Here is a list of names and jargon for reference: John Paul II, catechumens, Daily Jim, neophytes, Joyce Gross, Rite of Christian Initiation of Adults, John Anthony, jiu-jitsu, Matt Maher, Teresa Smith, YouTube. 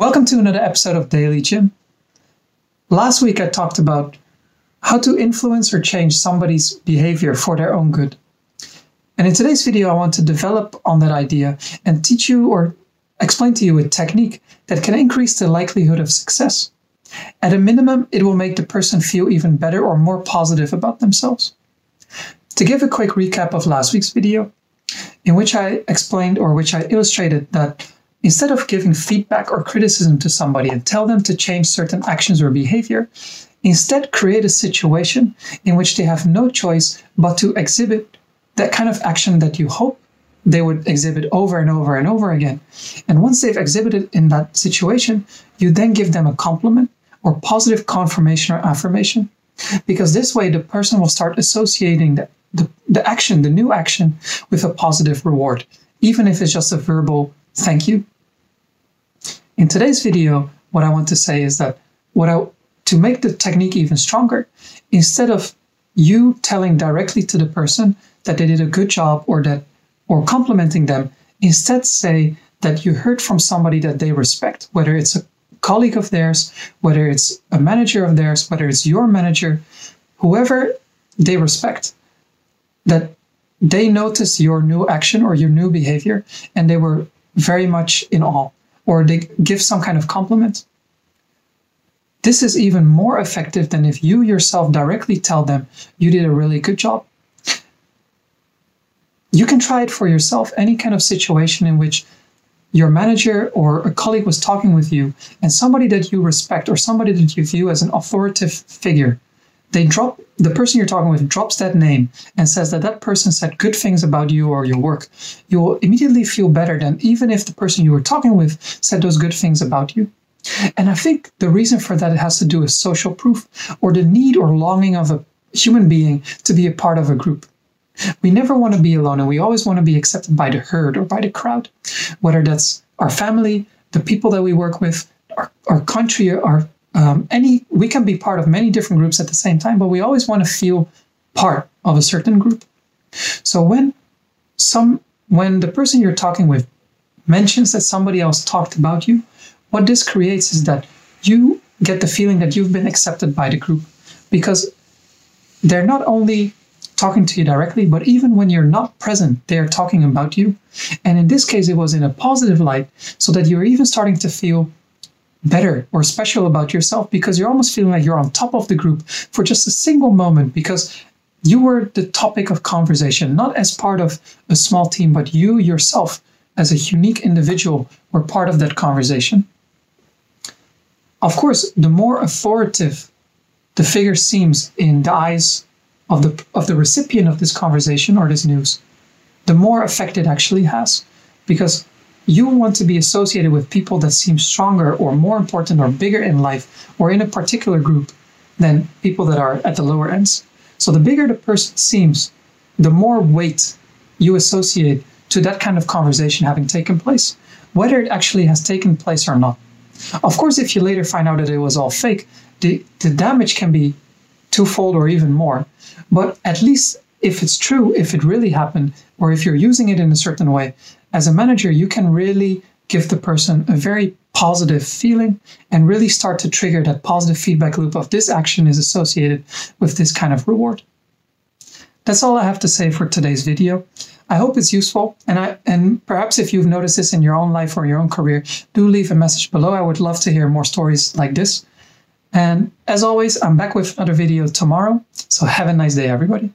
Welcome to another episode of Daily Jim. Last week I talked about how to influence or change somebody's behavior for their own good. And in today's video I want to develop on that idea and teach you or explain to you a technique that can increase the likelihood of success. At a minimum, it will make the person feel even better or more positive about themselves. To give a quick recap of last week's video, in which I explained or which I illustrated that instead of giving feedback or criticism to somebody and tell them to change certain actions or behavior, instead create a situation in which they have no choice but to exhibit that kind of action that you hope they would exhibit over and over and over again. And once they've exhibited in that situation, you then give them a compliment or positive confirmation or affirmation, because this way the person will start associating the new action, with a positive reward, even if it's just a verbal thank you. In today's video, what I want to say is that to make the technique even stronger, instead of you telling directly to the person that they did a good job or complimenting them, instead say that you heard from somebody that they respect, whether it's a colleague of theirs, whether it's a manager of theirs, whether it's your manager, whoever they respect, that they noticed your new action or your new behavior and they were very much in awe, or they give some kind of compliment. This is even more effective than if you yourself directly tell them you did a really good job. You can try it for yourself, any kind of situation in which your manager or a colleague was talking with you and somebody that you respect or somebody that you view as an authoritative figure, the person you're talking with drops that name and says that person said good things about you or your work. You will immediately feel better than even if the person you were talking with said those good things about you. And I think the reason for that has to do with social proof, or the need or longing of a human being to be a part of a group. We never want to be alone, and we always want to be accepted by the herd or by the crowd, whether that's our family, the people that we work with, our country, we can be part of many different groups at the same time, but we always want to feel part of a certain group. So when the person you're talking with mentions that somebody else talked about you, what this creates is that you get the feeling that you've been accepted by the group, because they're not only talking to you directly, but even when you're not present, they're talking about you. And in this case, it was in a positive light, so that you're even starting to feel better or special about yourself, because you're almost feeling like you're on top of the group for just a single moment, because you were the topic of conversation, not as part of a small team, but you yourself as a unique individual were part of that conversation. Of course, the more authoritative the figure seems in the eyes of the recipient of this conversation or this news, the more effect it actually has, because you want to be associated with people that seem stronger or more important or bigger in life or in a particular group than people that are at the lower ends. So the bigger the person seems, the more weight you associate to that kind of conversation having taken place, whether it actually has taken place or not. Of course, if you later find out that it was all fake, the damage can be twofold or even more. But at least if it's true, if it really happened, or if you're using it in a certain way, as a manager, you can really give the person a very positive feeling and really start to trigger that positive feedback loop of this action is associated with this kind of reward. That's all I have to say for today's video. I hope it's useful, and perhaps if you've noticed this in your own life or your own career, do leave a message below. I would love to hear more stories like this. And as always, I'm back with another video tomorrow. So have a nice day, everybody.